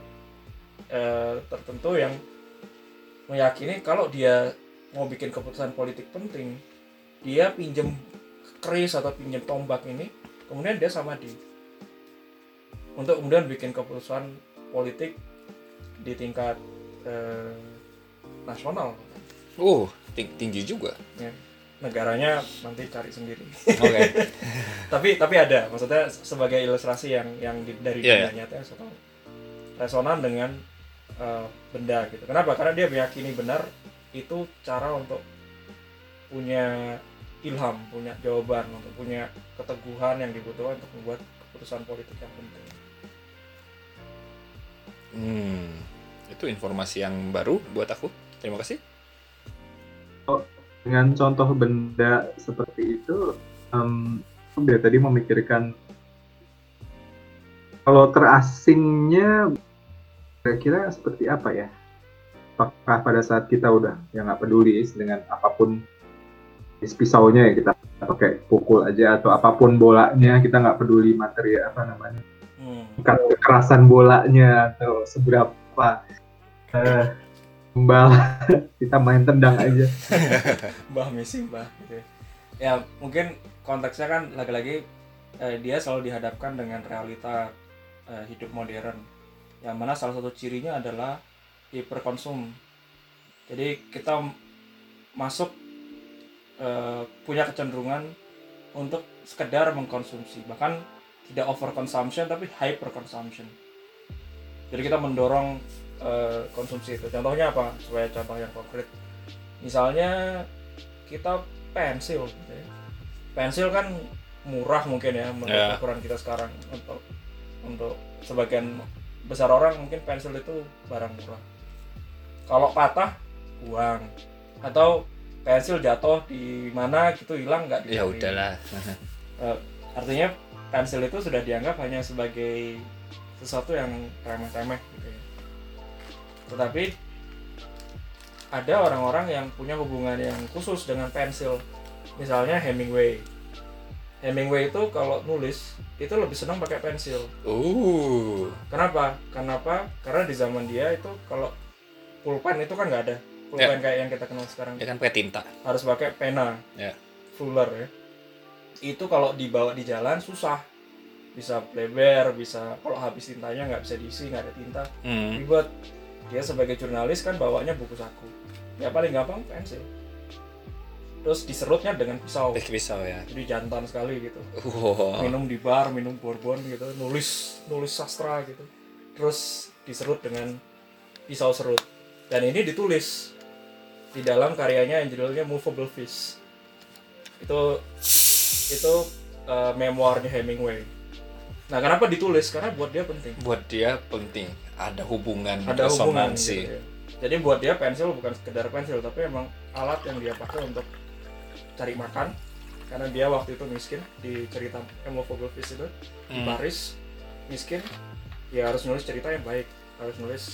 tertentu yang meyakini kalau dia mau bikin keputusan politik penting, dia pinjem keris atau pinjem tombak ini, kemudian dia samadi untuk kemudian bikin keputusan politik di tingkat nasional. Tinggi juga ya, negaranya nanti cari sendiri. Okay. tapi ada, maksudnya sebagai ilustrasi yang dari dunia nyata, soal resonan dengan benda gitu. Kenapa? Karena dia meyakini benar itu cara untuk punya ilham, punya jawaban, untuk punya keteguhan yang dibutuhkan untuk membuat keputusan politik yang penting. Itu informasi yang baru buat aku. Terima kasih. Dengan contoh benda seperti itu, aku tadi memikirkan Kalau terasingnya kira-kira seperti apa ya? Apakah pada saat kita udah ya nggak peduli dengan apapun pisaunya ya kita pakai pukul aja atau apapun bolanya kita nggak peduli materi apa namanya kekerasan bolanya atau seberapa mbah kita main tendang aja mbah Messi mbah gitu ya mungkin konteksnya kan lagi-lagi dia selalu dihadapkan dengan realita hidup modern yang mana salah satu cirinya adalah hiperkonsum. Jadi kita masuk punya kecenderungan untuk sekedar mengkonsumsi, bahkan tidak overconsumption tapi hyperconsumption. Jadi kita mendorong konsumsi itu. Contohnya apa? Supaya contoh yang konkret. Misalnya kita pensil. Pensil kan murah mungkin ya menurut ukuran kita sekarang. Untuk sebagian besar orang mungkin pensil itu barang murah. Kalau patah, buang. Atau pensil jatuh di mana gitu hilang nggak dicari. Ya udahlah. Artinya pensil itu sudah dianggap hanya sebagai sesuatu yang remeh-remeh gitu ya. Tetapi ada orang-orang yang punya hubungan yang khusus dengan pensil. Misalnya Hemingway. Hemingway itu kalau nulis itu lebih senang pakai pensil. Kenapa? Karena di zaman dia itu kalau pulpen itu kan nggak ada. Pulpen kayak yang kita kenal sekarang. Ya kan pakai tinta. Harus pakai pena. Fuller ya. Itu kalau dibawa di jalan susah. Bisa bleber, bisa kalau habis tintanya nggak bisa diisi, nggak ada tinta. Dibuat dia sebagai jurnalis kan bawanya buku saku. Ya paling gampang pensil. Terus diserutnya dengan pisau. Pisau ya. Jadi jantan sekali gitu. Minum di bar, minum bourbon gitu, nulis sastra gitu. Terus diserut dengan pisau serut. Dan ini ditulis di dalam karyanya yang judulnya Moveable Feast. Itu memoirnya Hemingway. Nah, kenapa ditulis? Karena buat dia penting. Ada hubungan, ada resonansi. Gitu ya. Jadi buat dia pensil bukan sekedar pensil, tapi emang alat yang dia pakai untuk cari makan karena dia waktu itu miskin di cerita Moveable Feast itu di Paris miskin ya harus nulis cerita yang baik, harus nulis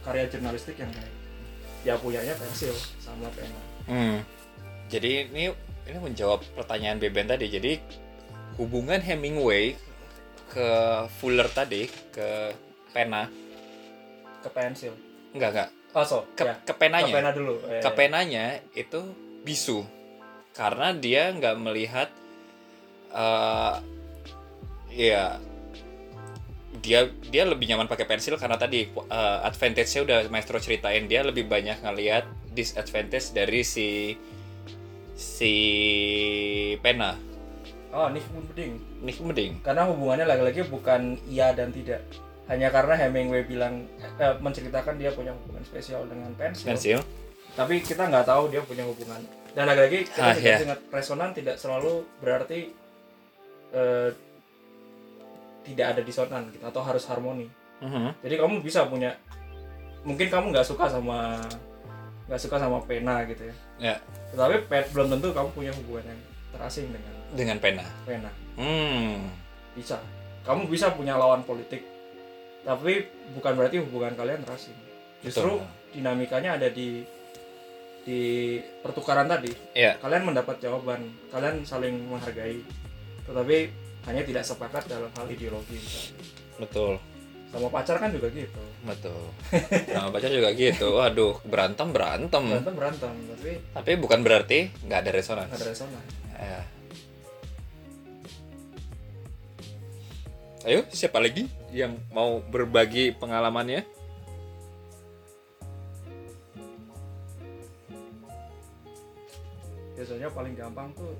karya jurnalistik yang baik ya punyanya pensil sama pena. Jadi ini menjawab pertanyaan Beben tadi. Jadi hubungan Hemingway ke Fuller tadi ke pena ke pensil enggak ke penanya itu bisu karena dia nggak melihat dia lebih nyaman pakai pensil karena tadi advantage-nya udah maestro ceritain. Dia lebih banyak ngelihat disadvantage dari si pena. Nih mending karena hubungannya lagi-lagi bukan iya dan tidak, hanya karena Hemingway bilang menceritakan dia punya hubungan spesial dengan pensil. Tapi kita nggak tahu dia punya hubungan. Dan lagi-lagi kita ingat resonan tidak selalu berarti tidak ada disonan gitu, atau harus harmoni. Jadi kamu bisa punya, mungkin kamu nggak suka sama pena gitu ya. Tetapi belum tentu kamu punya hubungan yang terasing dengan pena. Bisa. Kamu bisa punya lawan politik, tapi bukan berarti hubungan kalian terasing. Justru dinamikanya ada di pertukaran tadi. Kalian mendapat jawaban, kalian saling menghargai, tetapi hanya tidak sepakat dalam hal ideologi misalnya. Betul. Sama pacar kan juga gitu. Betul. Sama pacar juga gitu. Waduh, berantem tapi bukan berarti nggak ada resonans. Ya. Ayo, siapa lagi yang mau berbagi pengalamannya? Biasanya paling gampang tuh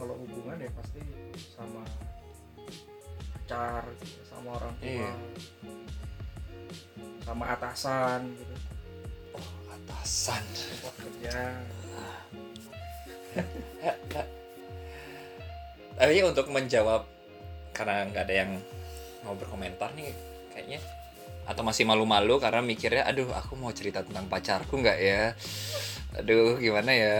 kalau hubungan ya pasti sama pacar, sama orang tua, sama atasan gitu. Atasan. Tempat kerja. Tapi untuk menjawab, karena nggak ada yang mau berkomentar nih kayaknya, atau masih malu-malu karena mikirnya aduh aku mau cerita tentang pacarku nggak ya, aduh gimana ya.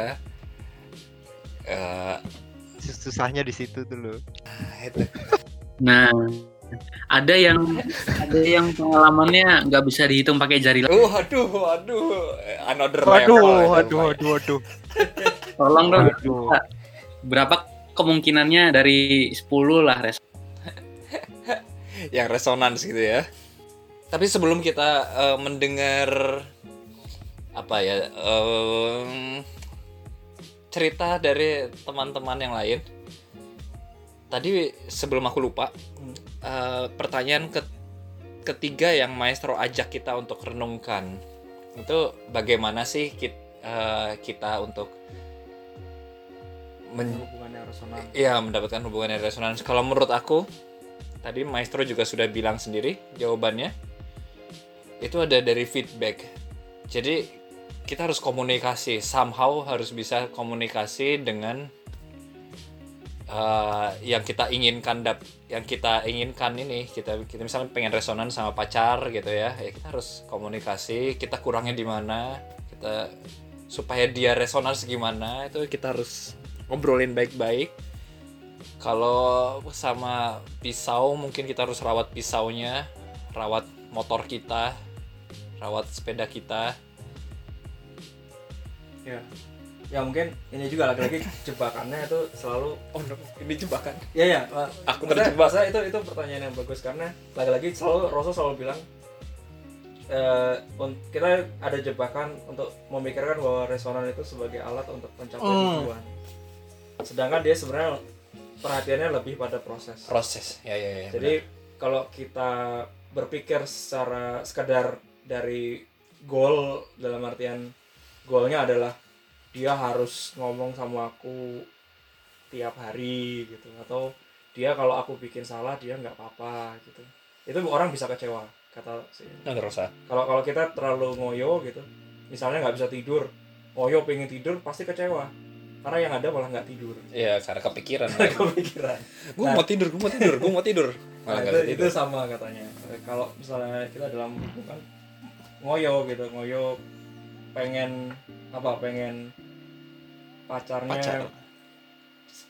Susahnya di situ tuh loh. Nah Ada yang pengalamannya nggak bisa dihitung pakai jari lagi. Another level. Tolong dong. Berapa kemungkinannya dari 10 lah yang resonans gitu ya. Tapi sebelum kita mendengar apa ya cerita dari teman-teman yang lain, tadi sebelum aku lupa, pertanyaan ketiga yang Maestro ajak kita untuk renungkan itu bagaimana sih kita untuk mendapatkan hubungan yang resonans. Kalau menurut aku tadi Maestro juga sudah bilang sendiri jawabannya, itu ada dari feedback. Jadi kita harus komunikasi, somehow harus bisa komunikasi dengan yang kita inginkan ini kita misalnya pengen resonan sama pacar gitu ya, ya kita harus komunikasi kita kurangnya di mana, kita supaya dia resonans gimana, itu kita harus ngobrolin baik-baik. Kalau sama pisau mungkin kita harus rawat pisaunya, rawat motor kita, rawat sepeda kita ya. Ya mungkin ini juga lagi-lagi jebakannya itu selalu ini jebakan. Iya. Aku terjebak. Saya itu pertanyaan yang bagus karena lagi-lagi Rosa selalu bilang kita ada jebakan untuk memikirkan bahwa resonan itu sebagai alat untuk pencapaian tujuan. Sedangkan dia sebenarnya perhatiannya lebih pada proses. Proses. Ya. Jadi kalau kita berpikir secara sekedar dari goal, dalam artian goalnya adalah dia harus ngomong sama aku tiap hari gitu, atau dia kalau aku bikin salah dia nggak apa-apa gitu, itu orang bisa kecewa kata si Rosa. Kalau kita terlalu ngoyo gitu, misalnya nggak bisa tidur, ngoyo pengen tidur pasti kecewa karena yang ada malah nggak tidur. Iya, karena kepikiran. Gue mau tidur malah nggak tidur. Itu sama katanya. Kalau misalnya kita dalam hubungan ngoyo pengen pacarnya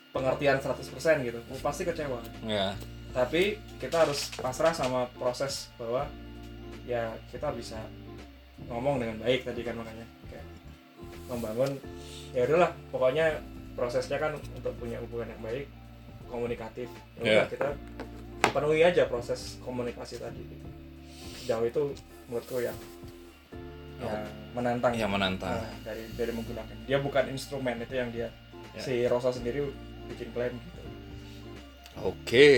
pengertian 100% gitu, pasti kecewa. Ya. Tapi kita harus pasrah sama proses bahwa ya kita bisa ngomong dengan baik tadi kan, makanya kayak membangun, ya udahlah pokoknya prosesnya kan untuk punya hubungan yang baik, komunikatif. Ya. Kita penuhi aja proses komunikasi tadi. Sejauh itu menurutku ya. Menantang. Dari menggunakan dia bukan instrumen, itu yang dia si Rosa sendiri bikin klaim gitu. Oke,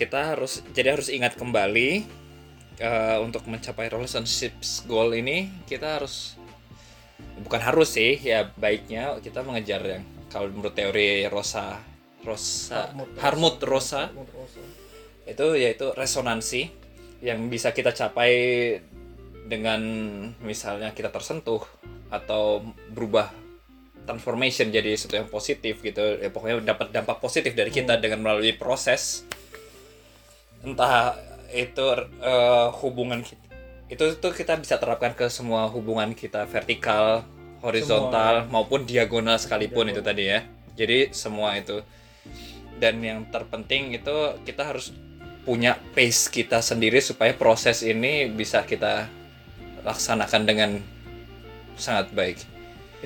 kita harus ingat kembali untuk mencapai relationship goal ini kita baiknya kita mengejar yang kalau menurut teori Hartmut Rosa itu yaitu resonansi yang bisa kita capai dengan misalnya kita tersentuh atau berubah transformation jadi sesuatu yang positif gitu ya, pokoknya dapat dampak positif dari kita dengan melalui proses, entah itu hubungan kita itu kita bisa terapkan ke semua hubungan kita, vertikal, horizontal semua, maupun diagonal sekalipun. Itu tadi ya, jadi semua itu. Dan yang terpenting itu kita harus punya pace kita sendiri supaya proses ini bisa kita laksanakan dengan sangat baik.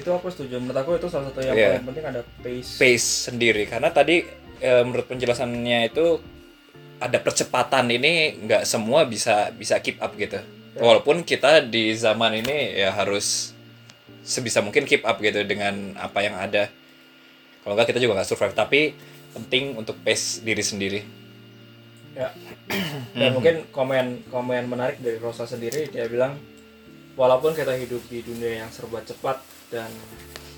Itu aku setuju, menurut aku itu salah satu yang paling penting, ada pace sendiri. Karena tadi menurut penjelasannya itu ada percepatan, ini nggak semua bisa keep up gitu. Yeah. Walaupun kita di zaman ini ya harus sebisa mungkin keep up gitu dengan apa yang ada. Kalau nggak kita juga nggak survive. Tapi penting untuk pace diri sendiri. Ya. Dan mungkin komen menarik dari Rosa sendiri, dia bilang walaupun kita hidup di dunia yang serba cepat dan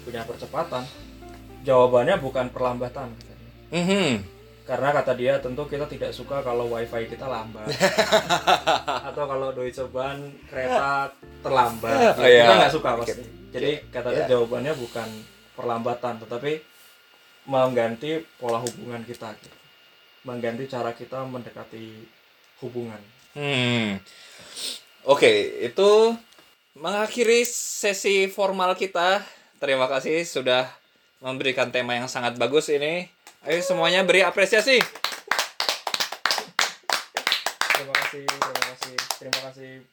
punya percepatan, jawabannya bukan perlambatan. Karena kata dia tentu kita tidak suka kalau wifi kita lambat atau kalau Deutsche Bahn kereta terlambat, kita nggak suka pasti. Jadi katanya jawabannya bukan perlambatan, tetapi mengganti pola hubungan kita gitu. Mengganti cara kita mendekati hubungan. Oke, itu mengakhiri sesi formal kita. Terima kasih sudah memberikan tema yang sangat bagus ini. Ayo semuanya beri apresiasi. kasih, terima kasih